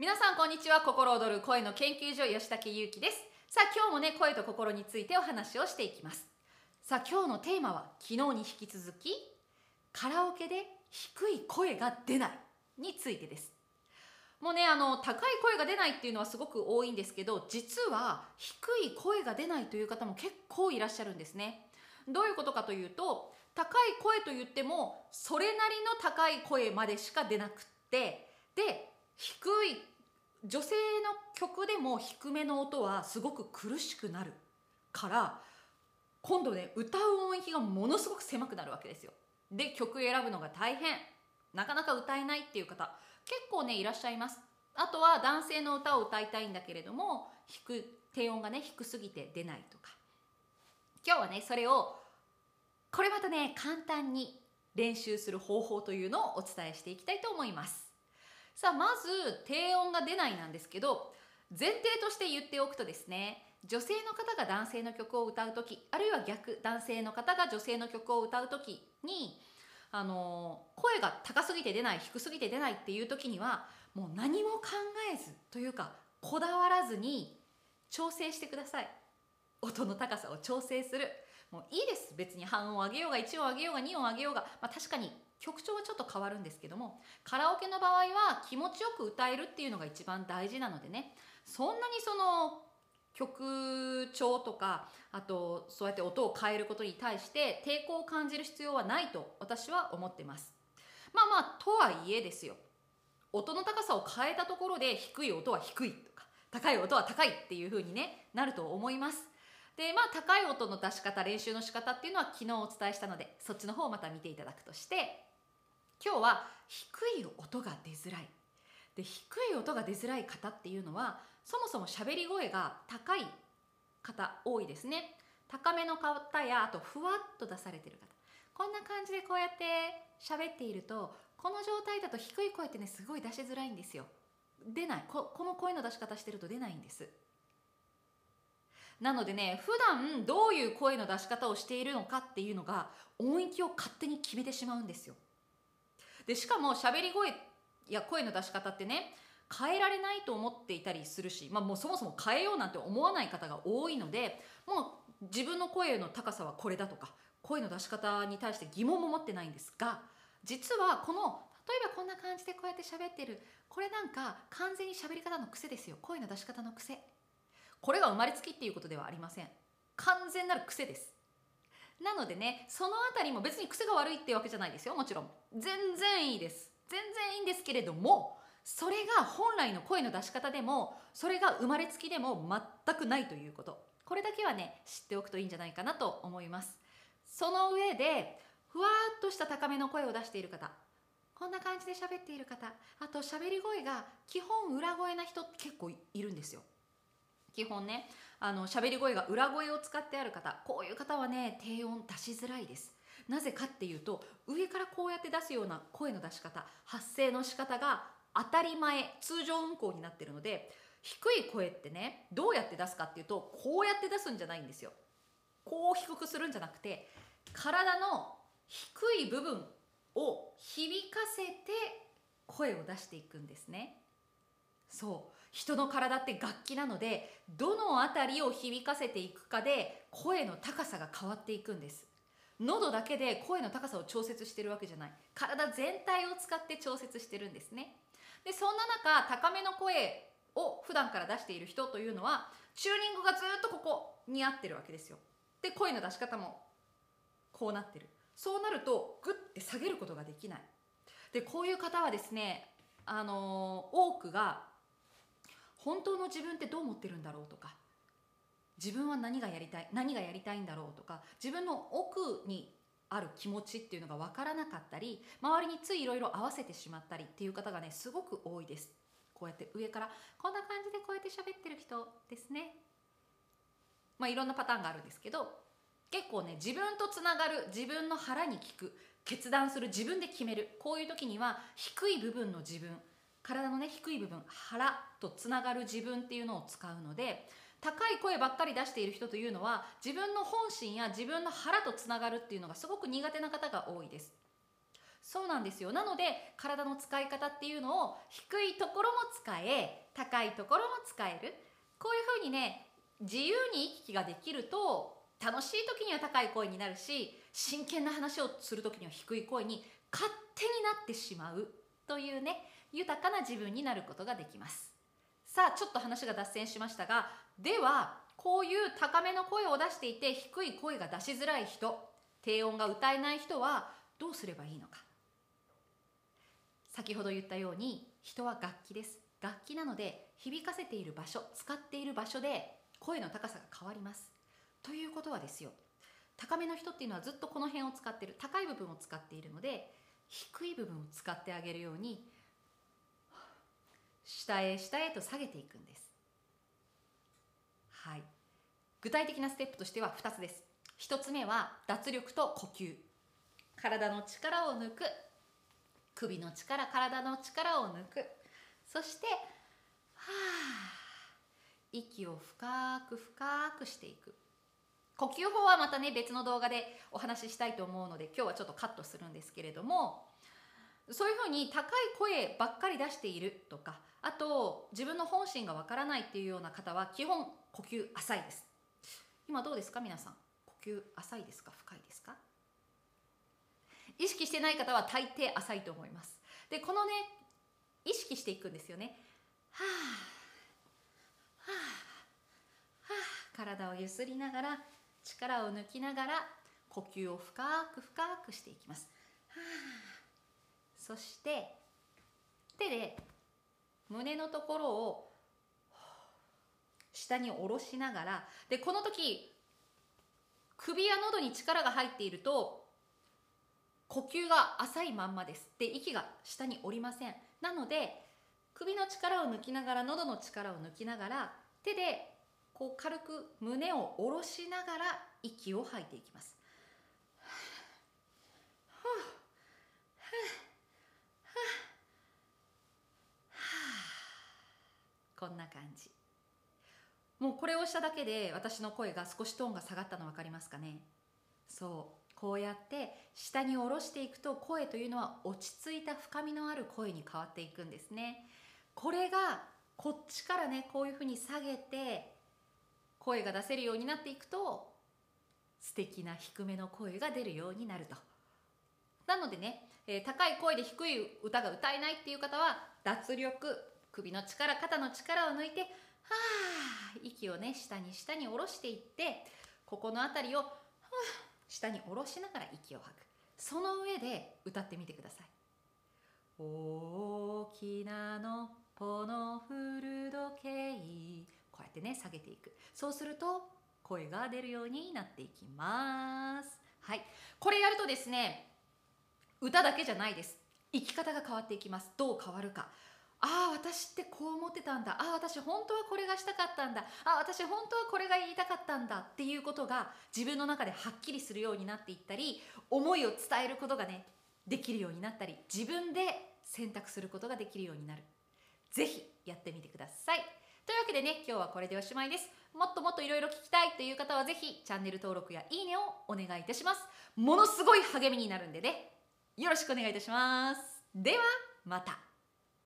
皆さんこんにちは。心躍る声の研究所、吉武優希です。さあ今日もね、声と心についてお話をしていきます。さあ今日のテーマは、昨日に引き続きカラオケで低い声が出ないについてです。もうね、高い声が出ないっていうのはすごく多いんですけど、実は低い声が出ないという方も結構いらっしゃるんですね。どういうことかというと、高い声と言ってもそれなりの高い声までしか出なくって、で低い女性の曲でも低めの音はすごく苦しくなるから、今度ね、歌う音域がものすごく狭くなるわけですよ。で曲選ぶのが大変、なかなか歌えないっていう方結構ねいらっしゃいます。あとは男性の歌を歌いたいんだけれども、低音がね低すぎて出ないとか。今日はね、それをこれまたね簡単に練習する方法というのをお伝えしていきたいと思います。さあまず低音が出ないなんですけど、前提として言っておくとですね、女性の方が男性の曲を歌う時、あるいは逆、男性の方が女性の曲を歌う時に声が高すぎて出ない、低すぎて出ないっていう時には、もう何も考えずというかこだわらずに調整してください。音の高さを調整する、もういいです。別に半音上げようが1音上げようが2音上げようが、確かに曲調はちょっと変わるんですけども、カラオケの場合は気持ちよく歌えるっていうのが一番大事なのでね、そんなにその曲調とか、あとそうやって音を変えることに対して抵抗を感じる必要はないと私は思ってます。とはいえですよ、音の高さを変えたところで低い音は低いとか高い音は高いっていう風にねなると思います。で高い音の出し方、練習の仕方っていうのは昨日お伝えしたので、そっちの方をまた見ていただくとして、今日は低い音が出づらい。で低い音が出づらい方っていうのは、そもそも喋り声が高い方多いですね。高めの方や、あとふわっと出されてる方、こんな感じでこうやって喋っていると、この状態だと低い声ってねすごい出しづらいんですよ。出ない、この声の出し方してると出ないんです。なのでね、普段どういう声の出し方をしているのかっていうのが音域を勝手に決めてしまうんですよ。でしかも喋り声や声の出し方ってね、変えられないと思っていたりするし、もうそもそも変えようなんて思わない方が多いので、もう自分の声の高さはこれだとか、声の出し方に対して疑問も持ってないんですが、実はこの例えばこんな感じでこうやって喋ってる、これなんか完全に喋り方の癖ですよ。声の出し方の癖、これが生まれつきっていうことではありません。完全なる癖です。なのでね、そのあたりも別に癖が悪いってわけじゃないですよ。もちろん全然いいです、全然いいんですけれども、それが本来の声の出し方でも、それが生まれつきでも全くないということ、これだけはね知っておくといいんじゃないかなと思います。その上でふわっとした高めの声を出している方、こんな感じで喋っている方、あと喋り声が基本裏声な人って結構いるんですよ。基本ね、喋り声が裏声を使ってある方、こういう方はね低音出しづらいです。なぜかっていうと、上からこうやって出すような声の出し方、発声の仕方が当たり前、通常運行になってるので、低い声ってねどうやって出すかっていうと、こうやって出すんじゃないんですよ。こう低くするんじゃなくて、体の低い部分を響かせて声を出していくんですね。そう、人の体って楽器なので、どのあたりを響かせていくかで声の高さが変わっていくんです。喉だけで声の高さを調節してるわけじゃない、体全体を使って調節してるんですね。でそんな中、高めの声を普段から出している人というのは、チューニングがずっとここに合ってるわけですよ。で声の出し方もこうなってる。そうなるとグッて下げることができない。でこういう方はですね、多くが本当の自分ってどう思ってるんだろうとか、自分は何がやりたいんだろうとか、自分の奥にある気持ちっていうのが分からなかったり、周りについいろいろ合わせてしまったりっていう方がねすごく多いです。こうやって上からこんな感じでこうやって喋ってる人ですね。いろんなパターンがあるんですけど、結構ね自分とつながる、自分の腹に効く、決断する、自分で決める、こういう時には低い部分の自分、体のね低い部分、腹とつながる自分っていうのを使うので、高い声ばっかり出している人というのは、自分の本心や自分の腹とつながるっていうのがすごく苦手な方が多いです。そうなんですよ。なので体の使い方っていうのを低いところも使え、高いところも使える、こういう風にね自由に行き来ができると、楽しい時には高い声になるし、真剣な話をする時には低い声に勝手になってしまうというね、豊かな自分になることができます。さあちょっと話が脱線しましたが、ではこういう高めの声を出していて低い声が出しづらい人、低音が歌えない人はどうすればいいのか。先ほど言ったように人は楽器です。楽器なので響かせている場所、使っている場所で声の高さが変わります。ということはですよ、高めの人っていうのはずっとこの辺を使っている、高い部分を使っているので、低い部分を使ってあげるように下へ下へと下げていくんです。はい、具体的なステップとしては2つです。1つ目は脱力と呼吸、体の力を抜く、首の力、体の力を抜く、そしてはあ、息を深く深くしていく。呼吸法はまたね別の動画でお話ししたいと思うので、今日はちょっとカットするんですけれども、そういうふうに高い声ばっかり出しているとか、あと自分の本心がわからないっていうような方は基本呼吸浅いです。今どうですか皆さん、呼吸浅いですか深いですか？意識してない方は大抵浅いと思います。でこのね意識していくんですよね。はあはあはあ、体をゆすりながら力を抜きながら呼吸を深く深くしていきます。はあ、そして手で胸のところを下に下ろしながら、でこの時首や喉に力が入っていると呼吸が浅いまんまです。で息が下に下りません。なので首の力を抜きながら、喉の力を抜きながら、手でこう軽く胸を下ろしながら息を吐いていきます。こんな感じ。もうこれをしただけで私の声が少しトーンが下がったの分かりますかね。そうこうやって下に下ろしていくと声というのは落ち着いた深みのある声に変わっていくんですね。これがこっちからねこういうふうに下げて声が出せるようになっていくと、素敵な低めの声が出るようになると。なのでね、高い声で低い歌が歌えないっていう方は脱力、首の力、肩の力を抜いて、はあ、息をね下に下に下ろしていって、ここの辺りを、はあ、下に下ろしながら息を吐く。その上で歌ってみてください。大きなのこの古時計、こうやってね下げていく。そうすると声が出るようになっていきます。はい、これやるとですね、歌だけじゃないです。生き方が変わっていきます。どう変わるか。ああ私ってこう思ってたんだ、ああ私本当はこれがしたかったんだ、ああ私本当はこれが言いたかったんだっていうことが自分の中ではっきりするようになっていったり、思いを伝えることがねできるようになったり、自分で選択することができるようになる。ぜひやってみてください。というわけでね今日はこれでおしまいです。もっともっといろいろ聞きたいという方はぜひチャンネル登録やいいねをお願いいたします。ものすごい励みになるんでね、よろしくお願いいたします。ではまた。